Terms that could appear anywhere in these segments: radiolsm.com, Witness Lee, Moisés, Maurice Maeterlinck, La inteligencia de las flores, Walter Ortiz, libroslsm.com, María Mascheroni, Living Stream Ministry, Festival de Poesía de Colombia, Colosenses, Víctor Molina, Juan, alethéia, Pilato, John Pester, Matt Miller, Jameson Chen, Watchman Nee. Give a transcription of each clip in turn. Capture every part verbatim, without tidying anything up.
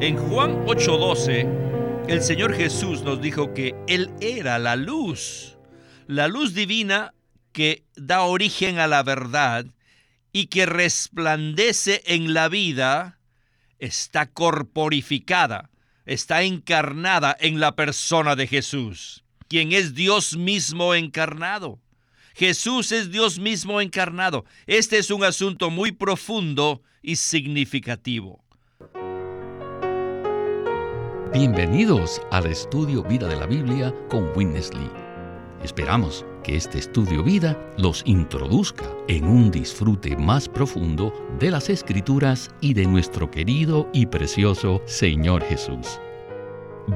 En Juan ocho doce, el Señor Jesús nos dijo que Él era la luz, la luz divina que da origen a la verdad y que resplandece en la vida, está corporificada, está encarnada en la persona de Jesús, quien es Dios mismo encarnado. Jesús es Dios mismo encarnado. Este es un asunto muy profundo y significativo. Bienvenidos al Estudio Vida de la Biblia con Witness Lee. Esperamos que este Estudio Vida los introduzca en un disfrute más profundo de las Escrituras y de nuestro querido y precioso Señor Jesús.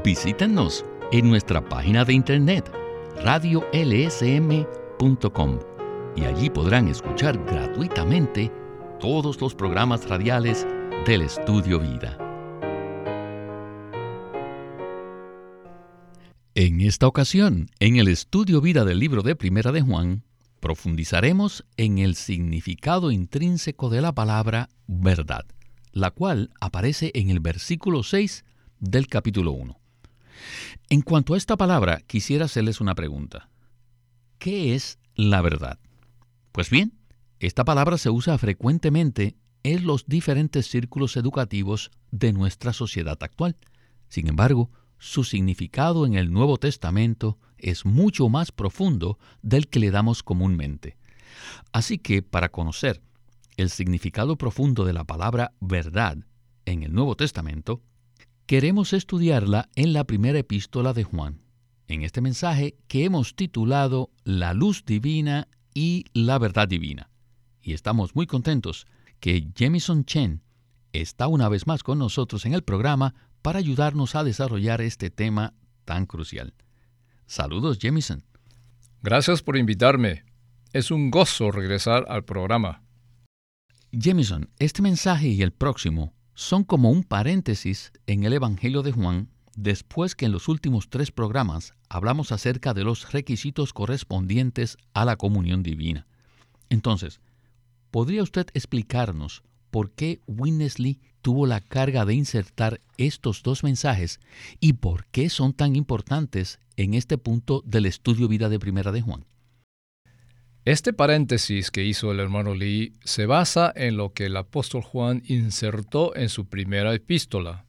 Visítenos en nuestra página de internet radio ele ese eme punto com y allí podrán escuchar gratuitamente todos los programas radiales del Estudio Vida. En esta ocasión, en el Estudio Vida del libro de Primera de Juan, profundizaremos en el significado intrínseco de la palabra verdad, la cual aparece en el versículo seis del capítulo uno. En cuanto a esta palabra, quisiera hacerles una pregunta. ¿Qué es la verdad? Pues bien, esta palabra se usa frecuentemente en los diferentes círculos educativos de nuestra sociedad actual. Sin embargo, su significado en el Nuevo Testamento es mucho más profundo del que le damos comúnmente. Así que, para conocer el significado profundo de la palabra verdad en el Nuevo Testamento, queremos estudiarla en la primera epístola de Juan, en este mensaje que hemos titulado La luz divina y la verdad divina. Y estamos muy contentos que Jameson Chen está una vez más con nosotros en el programa para ayudarnos a desarrollar este tema tan crucial. Saludos, Jameson. Gracias por invitarme. Es un gozo regresar al programa. Jameson, este mensaje y el próximo son como un paréntesis en el Evangelio de Juan, después que en los últimos tres programas hablamos acerca de los requisitos correspondientes a la comunión divina. Entonces, ¿podría usted explicarnos por qué Witness Lee tuvo la carga de insertar estos dos mensajes y por qué son tan importantes en este punto del Estudio Vida de Primera de Juan? Este paréntesis que hizo el hermano Lee se basa en lo que el apóstol Juan insertó en su primera epístola.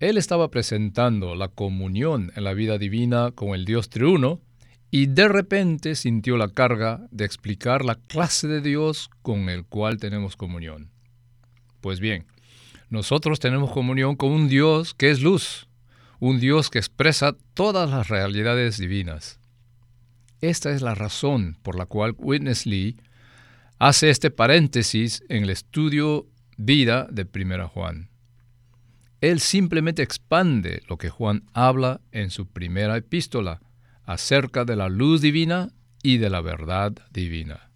Él estaba presentando la comunión en la vida divina con el Dios triuno y de repente sintió la carga de explicar la clase de Dios con el cual tenemos comunión. Pues bien, nosotros tenemos comunión con un Dios que es luz, un Dios que expresa todas las realidades divinas. Esta es la razón por la cual Witness Lee hace este paréntesis en el Estudio Vida de Primera Juan. Él simplemente expande lo que Juan habla en su primera epístola acerca de la luz divina y de la verdad divina.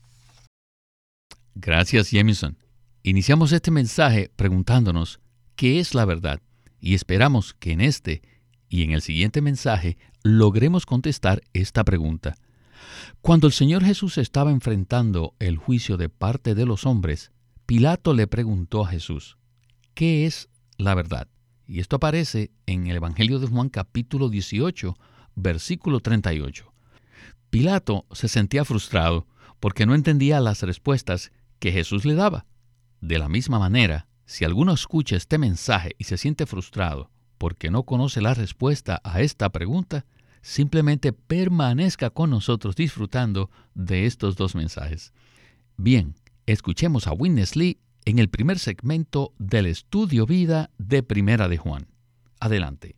Gracias, Jameson. Iniciamos este mensaje preguntándonos qué es la verdad y esperamos que en este y en el siguiente mensaje logremos contestar esta pregunta. Cuando el Señor Jesús estaba enfrentando el juicio de parte de los hombres, Pilato le preguntó a Jesús, ¿qué es la verdad? Y esto aparece en el Evangelio de Juan capítulo dieciocho, versículo treinta y ocho. Pilato se sentía frustrado porque no entendía las respuestas que Jesús le daba. De la misma manera, si alguno escucha este mensaje y se siente frustrado porque no conoce la respuesta a esta pregunta, simplemente permanezca con nosotros disfrutando de estos dos mensajes. Bien, escuchemos a Witness Lee en el primer segmento del Estudio Vida de Primera de Juan. Adelante.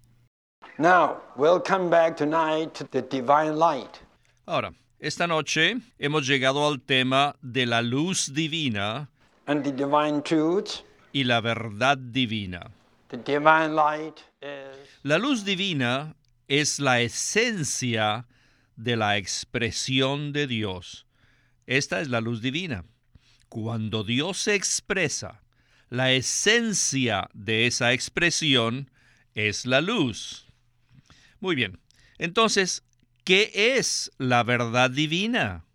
Now, we'll come back tonight to the divine light. Ahora, esta noche hemos llegado al tema de la luz divina and the divine truth, y la verdad divina. The divine light is... La luz divina es la esencia de la expresión de Dios. Esta es la luz divina. Cuando Dios se expresa, la esencia de esa expresión es la luz. Muy bien. Entonces, ¿qué es la verdad divina?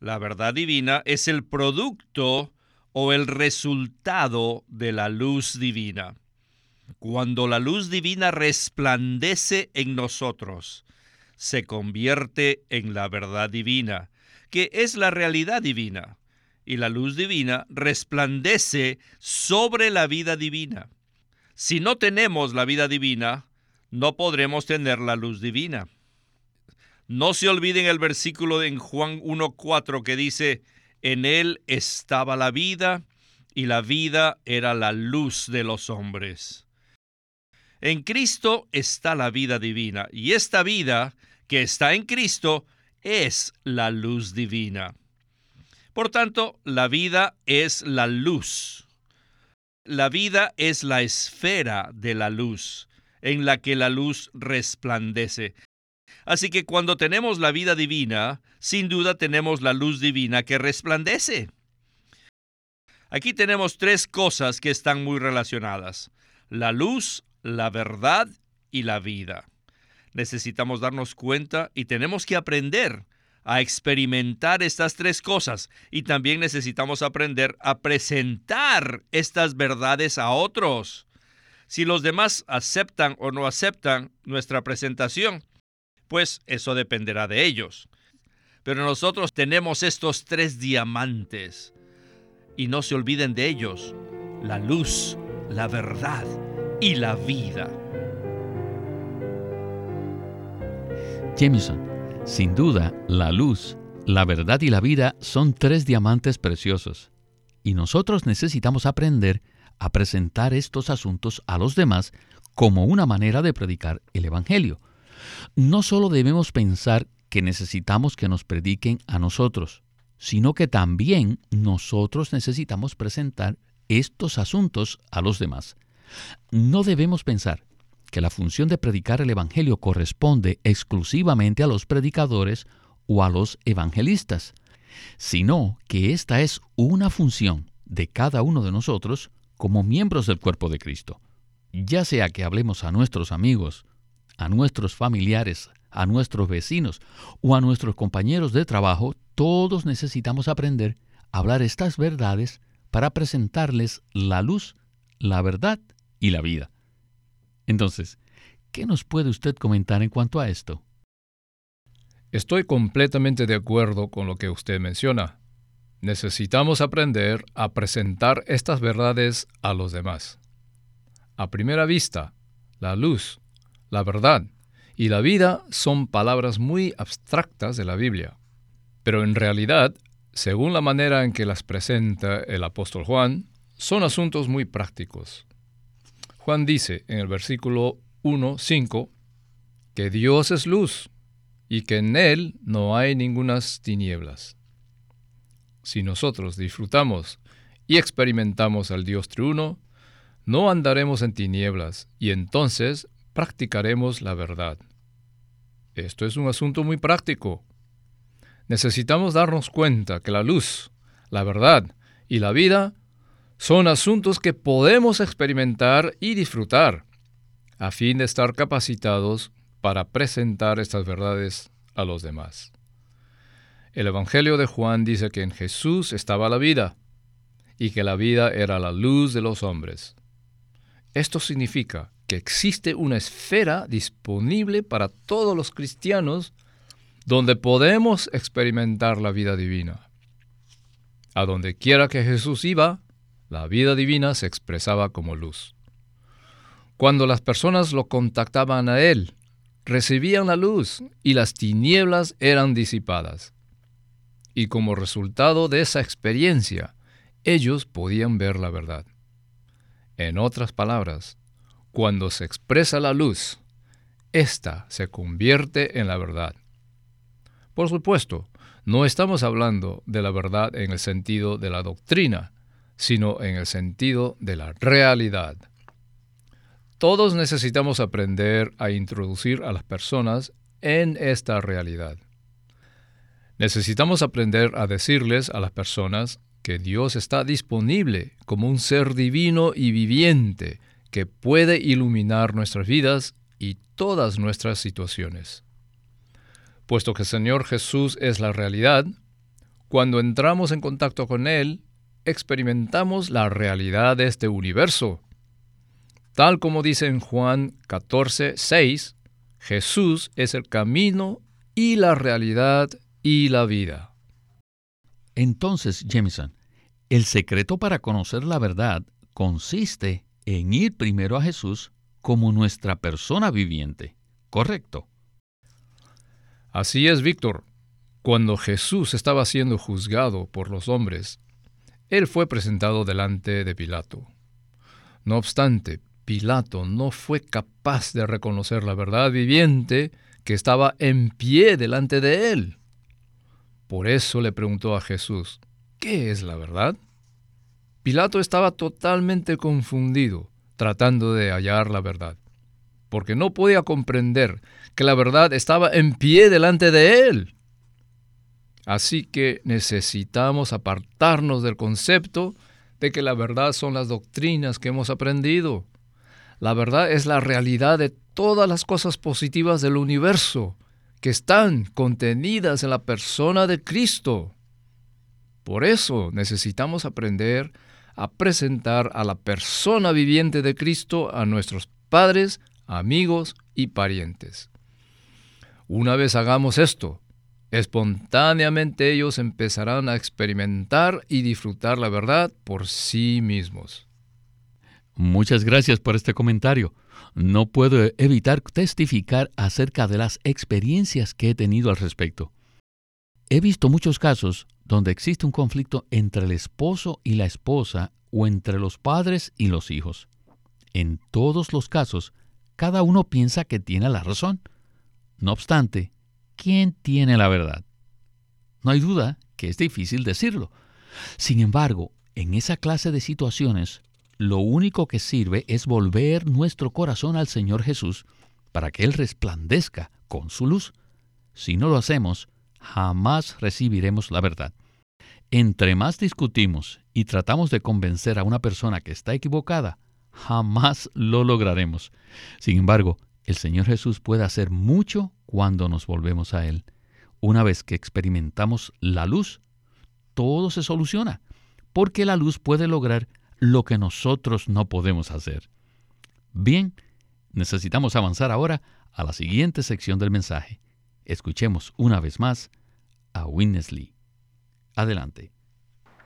La verdad divina es el producto o el resultado de la luz divina. cuando la luz divina resplandece en nosotros, se convierte en la verdad divina, que es la realidad divina, y la luz divina resplandece sobre la vida divina. Si no tenemos la vida divina, no podremos tener la luz divina. No se olviden el versículo en Juan uno cuatro que dice, en él estaba la vida, y la vida era la luz de los hombres. En Cristo está la vida divina, y esta vida que está en Cristo es la luz divina. Por tanto, la vida es la luz. La vida es la esfera de la luz, en la que la luz resplandece. Así que cuando tenemos la vida divina, sin duda tenemos la luz divina que resplandece. Aquí tenemos tres cosas que están muy relacionadas: la luz, la verdad y la vida. Necesitamos darnos cuenta y tenemos que aprender a experimentar estas tres cosas, y también necesitamos aprender a presentar estas verdades a otros. Si los demás aceptan o no aceptan nuestra presentación, pues eso dependerá de ellos. Pero nosotros tenemos estos tres diamantes, y no se olviden de ellos: la luz, la verdad y la vida. Jameson, sin duda, la luz, la verdad y la vida son tres diamantes preciosos, y nosotros necesitamos aprender a presentar estos asuntos a los demás como una manera de predicar el Evangelio. No solo debemos pensar que necesitamos que nos prediquen a nosotros, sino que también nosotros necesitamos presentar estos asuntos a los demás. No debemos pensar que la función de predicar el Evangelio corresponde exclusivamente a los predicadores o a los evangelistas, sino que esta es una función de cada uno de nosotros como miembros del cuerpo de Cristo. Ya sea que hablemos a nuestros amigos, a nuestros familiares, a nuestros vecinos o a nuestros compañeros de trabajo, todos necesitamos aprender a hablar estas verdades para presentarles la luz, la verdad y la vida. Entonces, ¿qué nos puede usted comentar en cuanto a esto? Estoy completamente de acuerdo con lo que usted menciona. Necesitamos aprender a presentar estas verdades a los demás. A primera vista, la luz, la verdad y la vida son palabras muy abstractas de la Biblia. Pero en realidad, según la manera en que las presenta el apóstol Juan, son asuntos muy prácticos. Juan dice en el versículo uno cinco que Dios es luz y que en Él no hay ningunas tinieblas. Si nosotros disfrutamos y experimentamos al Dios triuno, no andaremos en tinieblas y entonces practicaremos la verdad. Esto es un asunto muy práctico. Necesitamos darnos cuenta que la luz, la verdad y la vida son asuntos que podemos experimentar y disfrutar, a fin de estar capacitados para presentar estas verdades a los demás. El Evangelio de Juan dice que en Jesús estaba la vida, y que la vida era la luz de los hombres. Esto significa que existe una esfera disponible para todos los cristianos donde podemos experimentar la vida divina. A donde quiera que Jesús iba, la vida divina se expresaba como luz. Cuando las personas lo contactaban a Él, recibían la luz y las tinieblas eran disipadas. Y como resultado de esa experiencia, ellos podían ver la verdad. En otras palabras, cuando se expresa la luz, ésta se convierte en la verdad. Por supuesto, no estamos hablando de la verdad en el sentido de la doctrina, sino en el sentido de la realidad. Todos necesitamos aprender a introducir a las personas en esta realidad. Necesitamos aprender a decirles a las personas que Dios está disponible como un ser divino y viviente que puede iluminar nuestras vidas y todas nuestras situaciones. Puesto que el Señor Jesús es la realidad, cuando entramos en contacto con Él, experimentamos la realidad de este universo. Tal como dice en Juan catorce, seis, Jesús es el camino y la realidad y la vida. Entonces, Jameson, el secreto para conocer la verdad consiste en ir primero a Jesús como nuestra persona viviente, ¿correcto? Así es, Víctor. Cuando Jesús estaba siendo juzgado por los hombres, él fue presentado delante de Pilato. No obstante, Pilato no fue capaz de reconocer la verdad viviente que estaba en pie delante de él. Por eso le preguntó a Jesús, ¿qué es la verdad? Pilato estaba totalmente confundido, tratando de hallar la verdad, porque no podía comprender que la verdad estaba en pie delante de él. Así que necesitamos apartarnos del concepto de que la verdad son las doctrinas que hemos aprendido. La verdad es la realidad de todas las cosas positivas del universo que están contenidas en la persona de Cristo. Por eso necesitamos aprender a presentar a la persona viviente de Cristo a nuestros padres, amigos y parientes. Una vez hagamos esto, espontáneamente ellos empezarán a experimentar y disfrutar la verdad por sí mismos. Muchas gracias por este comentario. No puedo evitar testificar acerca de las experiencias que he tenido al respecto. He visto muchos casos donde existe un conflicto entre el esposo y la esposa o entre los padres y los hijos. En todos los casos, cada uno piensa que tiene la razón. No obstante, ¿quién tiene la verdad? No hay duda que es difícil decirlo. Sin embargo, en esa clase de situaciones, lo único que sirve es volver nuestro corazón al Señor Jesús para que Él resplandezca con su luz. Si no lo hacemos, jamás recibiremos la verdad. Entre más discutimos y tratamos de convencer a una persona que está equivocada, jamás lo lograremos. Sin embargo, el Señor Jesús puede hacer mucho cuando nos volvemos a Él. Una vez que experimentamos la luz, todo se soluciona, porque la luz puede lograr lo que nosotros no podemos hacer. Bien, necesitamos avanzar ahora a la siguiente sección del mensaje. Escuchemos una vez más a Witness Lee. Adelante.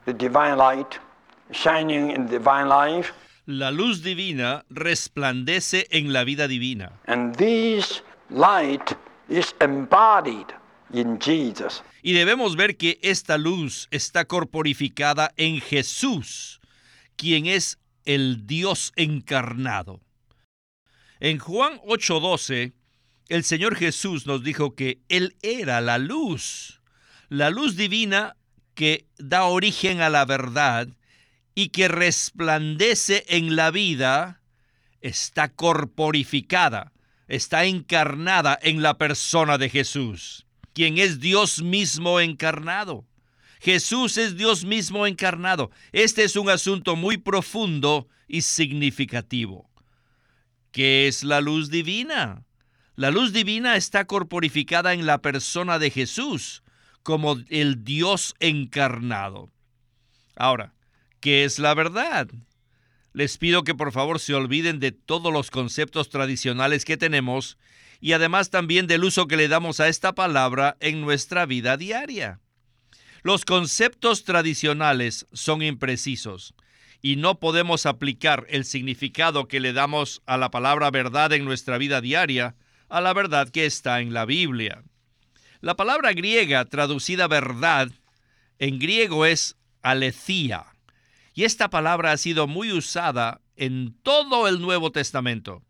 The divine light shining in divine life. La luz divina resplandece en la vida divina. And this light is embodied in Jesus. Y debemos ver que esta luz está corporificada en Jesús, quien es el Dios encarnado. En Juan ocho doce, el Señor Jesús nos dijo que Él era la luz, la luz divina que da origen a la verdad y que resplandece en la vida, está corporificada, está encarnada en la persona de Jesús, quien es Dios mismo encarnado. Jesús es Dios mismo encarnado. Este es un asunto muy profundo y significativo. ¿Qué es la luz divina? La luz divina está corporificada en la persona de Jesús como el Dios encarnado. Ahora, ¿qué es la verdad? Les pido que por favor se olviden de todos los conceptos tradicionales que tenemos y además también del uso que le damos a esta palabra en nuestra vida diaria. Los conceptos tradicionales son imprecisos y no podemos aplicar el significado que le damos a la palabra verdad en nuestra vida diaria a la verdad que está en la Biblia. La palabra griega traducida verdad en griego es alethéia, y esta palabra ha sido muy usada en todo el Nuevo Testamento.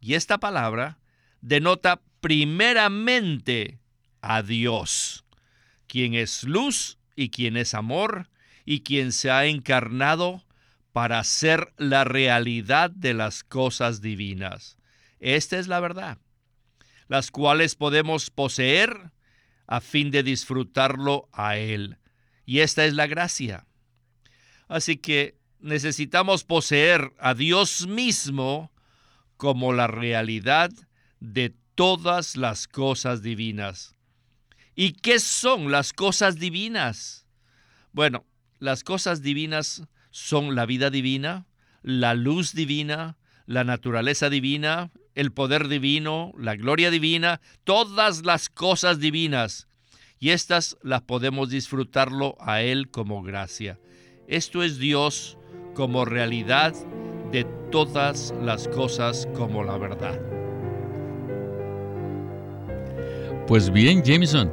Y esta palabra denota primeramente a Dios, quien es luz y quien es amor y quien se ha encarnado para hacer la realidad de las cosas divinas. Esta es la verdad, las cuales podemos poseer a fin de disfrutarlo a Él. Y esta es la gracia. Así que necesitamos poseer a Dios mismo como la realidad de todas las cosas divinas. ¿Y qué son las cosas divinas? Bueno, las cosas divinas son la vida divina, la luz divina, la naturaleza divina, el poder divino, la gloria divina, todas las cosas divinas. Y estas las podemos disfrutarlo a Él como gracia. Esto es Dios como realidad de todas las cosas como la verdad. Pues bien, Jameson,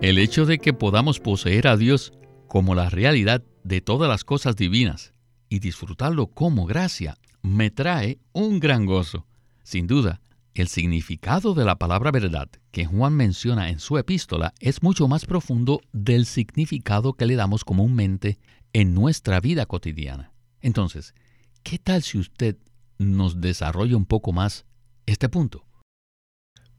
el hecho de que podamos poseer a Dios como la realidad de todas las cosas divinas y disfrutarlo como gracia me trae un gran gozo. Sin duda, el significado de la palabra verdad que Juan menciona en su epístola es mucho más profundo del significado que le damos comúnmente en nuestra vida cotidiana. Entonces, ¿qué tal si usted nos desarrolla un poco más este punto?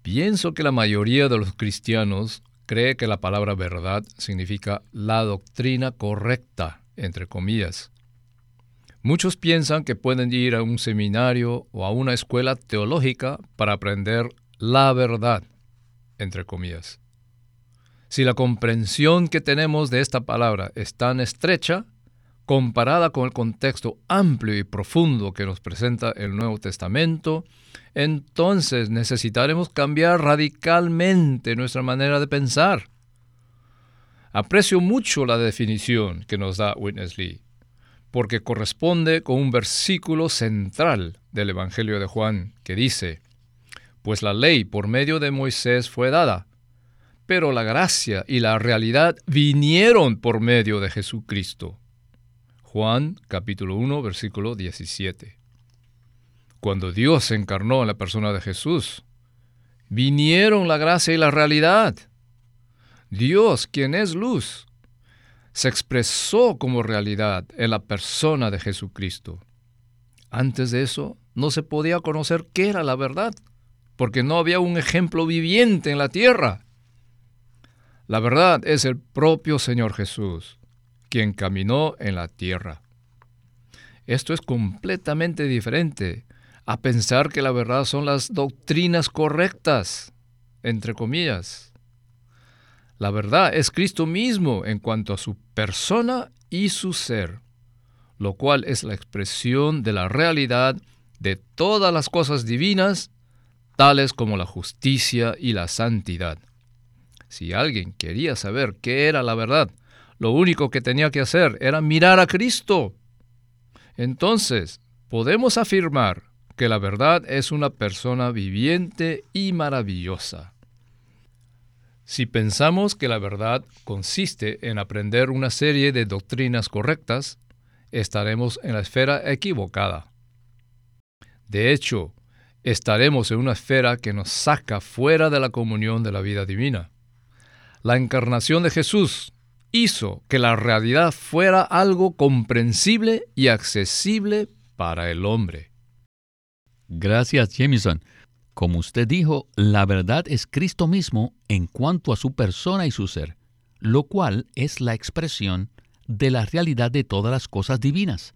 Pienso que la mayoría de los cristianos cree que la palabra verdad significa la doctrina correcta, entre comillas. Muchos piensan que pueden ir a un seminario o a una escuela teológica para aprender la verdad, entre comillas. Si la comprensión que tenemos de esta palabra es tan estrecha, comparada con el contexto amplio y profundo que nos presenta el Nuevo Testamento, entonces necesitaremos cambiar radicalmente nuestra manera de pensar. Aprecio mucho la definición que nos da Witness Lee, porque corresponde con un versículo central del Evangelio de Juan que dice: pues la ley por medio de Moisés fue dada, pero la gracia y la realidad vinieron por medio de Jesucristo. Juan capítulo uno, versículo diecisiete. Cuando Dios se encarnó en la persona de Jesús, vinieron la gracia y la realidad. Dios, quien es luz, se expresó como realidad en la persona de Jesucristo. Antes de eso, no se podía conocer qué era la verdad, porque no había un ejemplo viviente en la tierra. La verdad es el propio Señor Jesús, quien caminó en la tierra. Esto es completamente diferente a pensar que la verdad son las doctrinas correctas, entre comillas. La verdad es Cristo mismo en cuanto a su persona y su ser, lo cual es la expresión de la realidad de todas las cosas divinas, tales como la justicia y la santidad. Si alguien quería saber qué era la verdad, lo único que tenía que hacer era mirar a Cristo. Entonces, podemos afirmar que la verdad es una persona viviente y maravillosa. Si pensamos que la verdad consiste en aprender una serie de doctrinas correctas, estaremos en la esfera equivocada. De hecho, estaremos en una esfera que nos saca fuera de la comunión de la vida divina. La encarnación de Jesús hizo que la realidad fuera algo comprensible y accesible para el hombre. Gracias, Jameson. Como usted dijo, la verdad es Cristo mismo en cuanto a su persona y su ser, lo cual es la expresión de la realidad de todas las cosas divinas,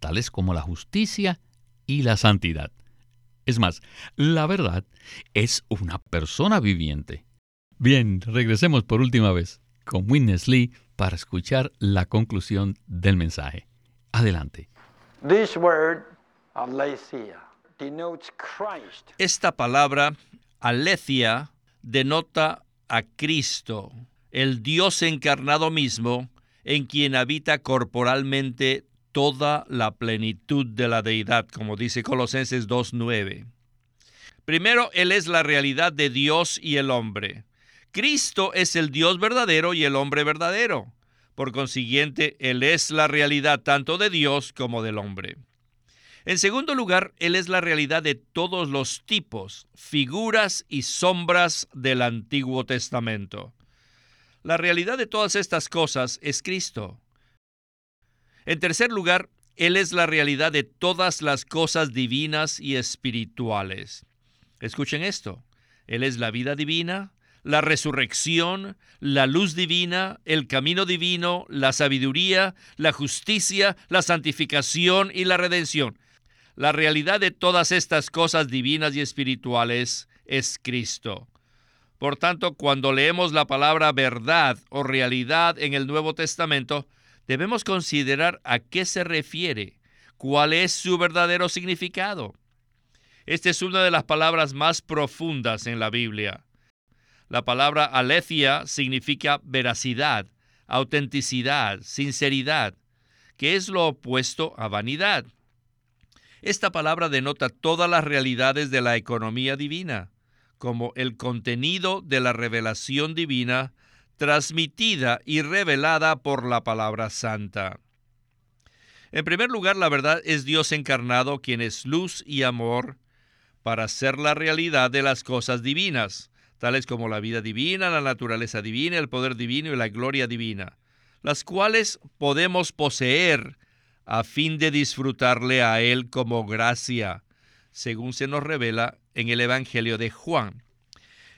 tales como la justicia y la santidad. Es más, la verdad es una persona viviente. Bien, regresemos por última vez con Witness Lee para escuchar la conclusión del mensaje. Adelante. This word, alethéia. Esta palabra, alethéia, denota a Cristo, el Dios encarnado mismo, en quien habita corporalmente toda la plenitud de la deidad, como dice Colosenses dos nueve. Primero, Él es la realidad de Dios y el hombre. Cristo es el Dios verdadero y el hombre verdadero. Por consiguiente, Él es la realidad tanto de Dios como del hombre. En segundo lugar, Él es la realidad de todos los tipos, figuras y sombras del Antiguo Testamento. La realidad de todas estas cosas es Cristo. En tercer lugar, Él es la realidad de todas las cosas divinas y espirituales. Escuchen esto. Él es la vida divina, la resurrección, la luz divina, el camino divino, la sabiduría, la justicia, la santificación y la redención. La realidad de todas estas cosas divinas y espirituales es Cristo. Por tanto, cuando leemos la palabra verdad o realidad en el Nuevo Testamento, debemos considerar a qué se refiere, cuál es su verdadero significado. Esta es una de las palabras más profundas en la Biblia. La palabra alethéia significa veracidad, autenticidad, sinceridad, que es lo opuesto a vanidad. Esta palabra denota todas las realidades de la economía divina, como el contenido de la revelación divina transmitida y revelada por la palabra santa. En primer lugar, la verdad es Dios encarnado, quien es luz y amor, para hacer la realidad de las cosas divinas, tales como la vida divina, la naturaleza divina, el poder divino y la gloria divina, las cuales podemos poseer a fin de disfrutarle a Él como gracia, según se nos revela en el Evangelio de Juan.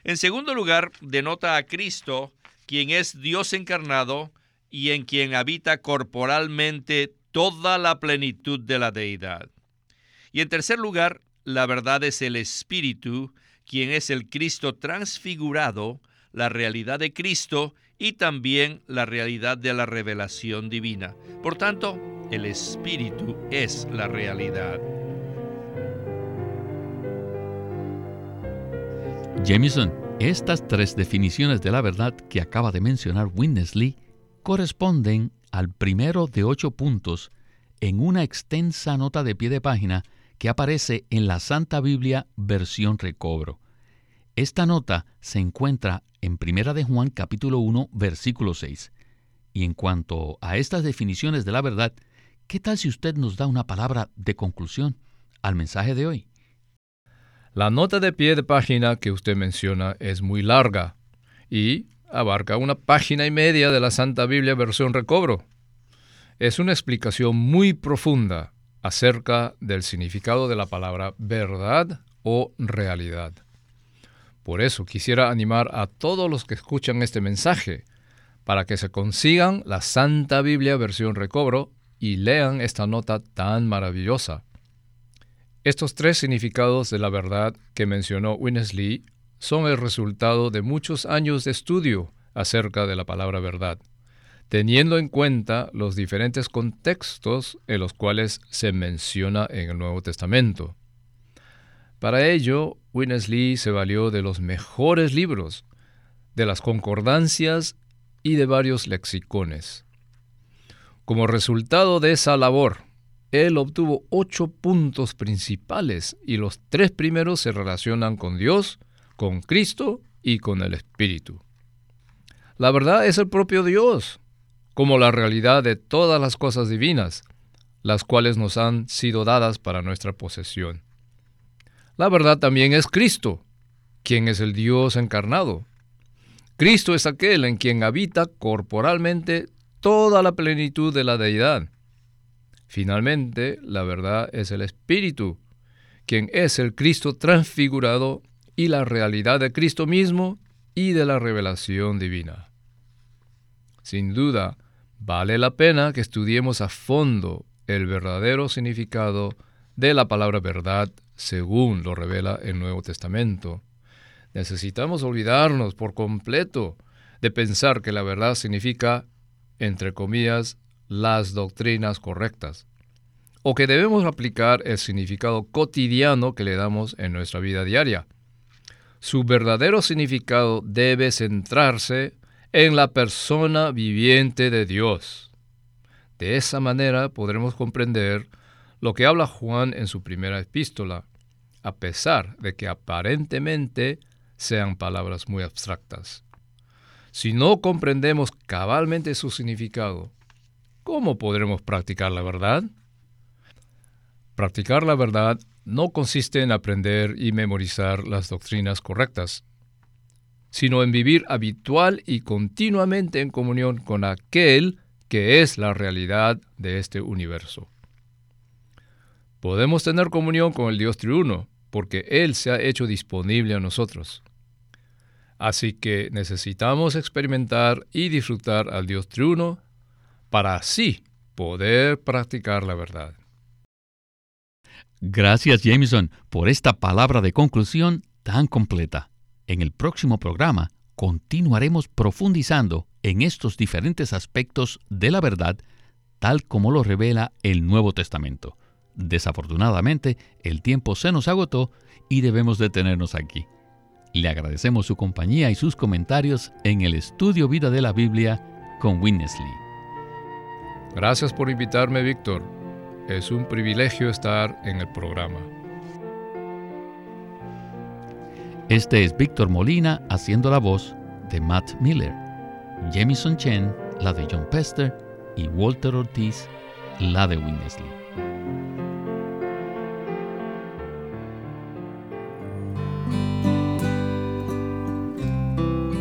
En segundo lugar, denota a Cristo, quien es Dios encarnado y en quien habita corporalmente toda la plenitud de la Deidad. Y en tercer lugar, la verdad es el Espíritu, quien es el Cristo transfigurado, la realidad de Cristo y también la realidad de la revelación divina. Por tanto, el Espíritu es la realidad. Jameson, estas tres definiciones de la verdad que acaba de mencionar Witness Lee corresponden al primero de ocho puntos en una extensa nota de pie de página que aparece en la Santa Biblia versión recobro. Esta nota se encuentra en Primera de Juan capítulo uno versículo seis. Y en cuanto a estas definiciones de la verdad, ¿qué tal si usted nos da una palabra de conclusión al mensaje de hoy? La nota de pie de página que usted menciona es muy larga y abarca una página y media de la Santa Biblia versión recobro. Es una explicación muy profunda acerca del significado de la palabra verdad o realidad. Por eso quisiera animar a todos los que escuchan este mensaje para que se consigan la Santa Biblia versión recobro y lean esta nota tan maravillosa. Estos tres significados de la verdad que mencionó Witness Lee son el resultado de muchos años de estudio acerca de la palabra verdad, teniendo en cuenta los diferentes contextos en los cuales se menciona en el Nuevo Testamento. Para ello, Witness Lee se valió de los mejores libros, de las concordancias y de varios lexicones. Como resultado de esa labor, él obtuvo ocho puntos principales y los tres primeros se relacionan con Dios, con Cristo y con el Espíritu. La verdad es el propio Dios, como la realidad de todas las cosas divinas, las cuales nos han sido dadas para nuestra posesión. La verdad también es Cristo, quien es el Dios encarnado. Cristo es aquel en quien habita corporalmente toda la plenitud de la Deidad. Finalmente, la verdad es el Espíritu, quien es el Cristo transfigurado y la realidad de Cristo mismo y de la revelación divina. Sin duda, vale la pena que estudiemos a fondo el verdadero significado de la palabra verdad según lo revela el Nuevo Testamento. Necesitamos olvidarnos por completo de pensar que la verdad significa, entre comillas, las doctrinas correctas, o que debemos aplicar el significado cotidiano que le damos en nuestra vida diaria. Su verdadero significado debe centrarse en la persona viviente de Dios. De esa manera podremos comprender lo que habla Juan en su primera epístola, a pesar de que aparentemente sean palabras muy abstractas. Si no comprendemos cabalmente su significado, ¿cómo podremos practicar la verdad? Practicar la verdad no consiste en aprender y memorizar las doctrinas correctas, sino en vivir habitual y continuamente en comunión con aquel que es la realidad de este universo. Podemos tener comunión con el Dios triuno, porque Él se ha hecho disponible a nosotros. Así que necesitamos experimentar y disfrutar al Dios triuno para así poder practicar la verdad. Gracias, Jameson, por esta palabra de conclusión tan completa. En el próximo programa continuaremos profundizando en estos diferentes aspectos de la verdad, tal como lo revela el Nuevo Testamento. Desafortunadamente, el tiempo se nos agotó y debemos detenernos aquí. Le agradecemos su compañía y sus comentarios en el Estudio Vida de la Biblia con Witness Lee. Gracias por invitarme, Víctor. Es un privilegio estar en el programa. Este es Víctor Molina haciendo la voz de Matt Miller, Jameson Chen, la de John Pester, y Walter Ortiz, la de Witness Lee.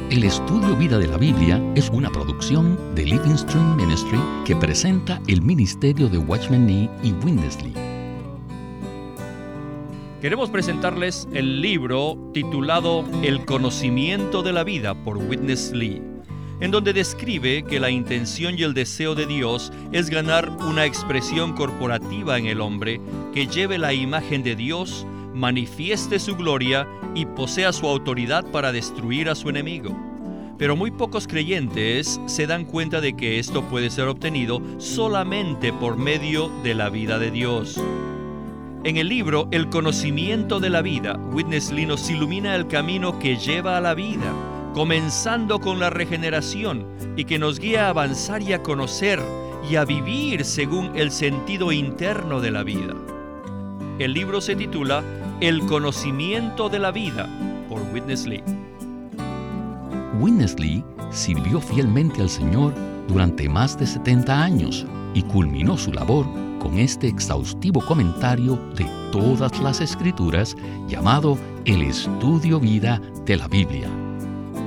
El Estudio Vida de la Biblia es una producción de Living Stream Ministry que presenta el ministerio de Watchman Nee y Witness Lee. Queremos presentarles el libro titulado El conocimiento de la vida por Witness Lee, en donde describe que la intención y el deseo de Dios es ganar una expresión corporativa en el hombre que lleve la imagen de Dios, manifieste su gloria y posea su autoridad para destruir a su enemigo. Pero muy pocos creyentes se dan cuenta de que esto puede ser obtenido solamente por medio de la vida de Dios. En el libro El conocimiento de la vida, Witness Lee nos ilumina el camino que lleva a la vida, comenzando con la regeneración, y que nos guía a avanzar y a conocer y a vivir según el sentido interno de la vida. El libro se titula El conocimiento de la vida por Witness Lee. Witness Lee sirvió fielmente al Señor durante más de setenta años y culminó su labor con este exhaustivo comentario de todas las Escrituras llamado El Estudio Vida de la Biblia.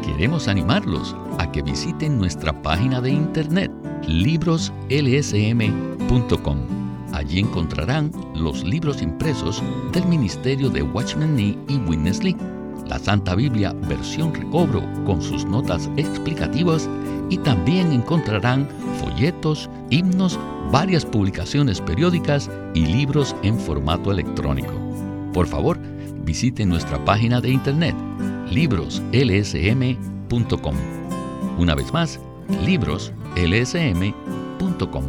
Queremos animarlos a que visiten nuestra página de internet libros ele ese eme punto com. Allí encontrarán los libros impresos del ministerio de Watchman Nee y Witness Lee, la Santa Biblia versión recobro con sus notas explicativas, y también encontrarán folletos, himnos, varias publicaciones periódicas y libros en formato electrónico. Por favor, visiten nuestra página de internet libros ele ese eme punto com. Una vez más, libros ele ese eme punto com.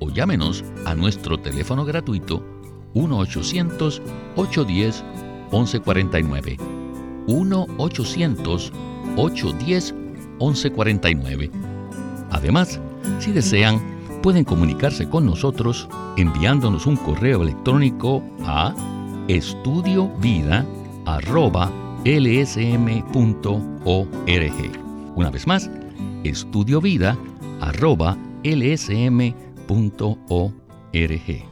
O llámenos a nuestro teléfono gratuito uno ochocientos, ochocientos diez, once cuarenta y nueve. uno ochocientos, ochocientos diez, once cuarenta y nueve. Además, si desean, pueden comunicarse con nosotros enviándonos un correo electrónico a estudiovida arroba ele ese eme punto org. Una vez más, estudiovida arroba ele ese eme punto org.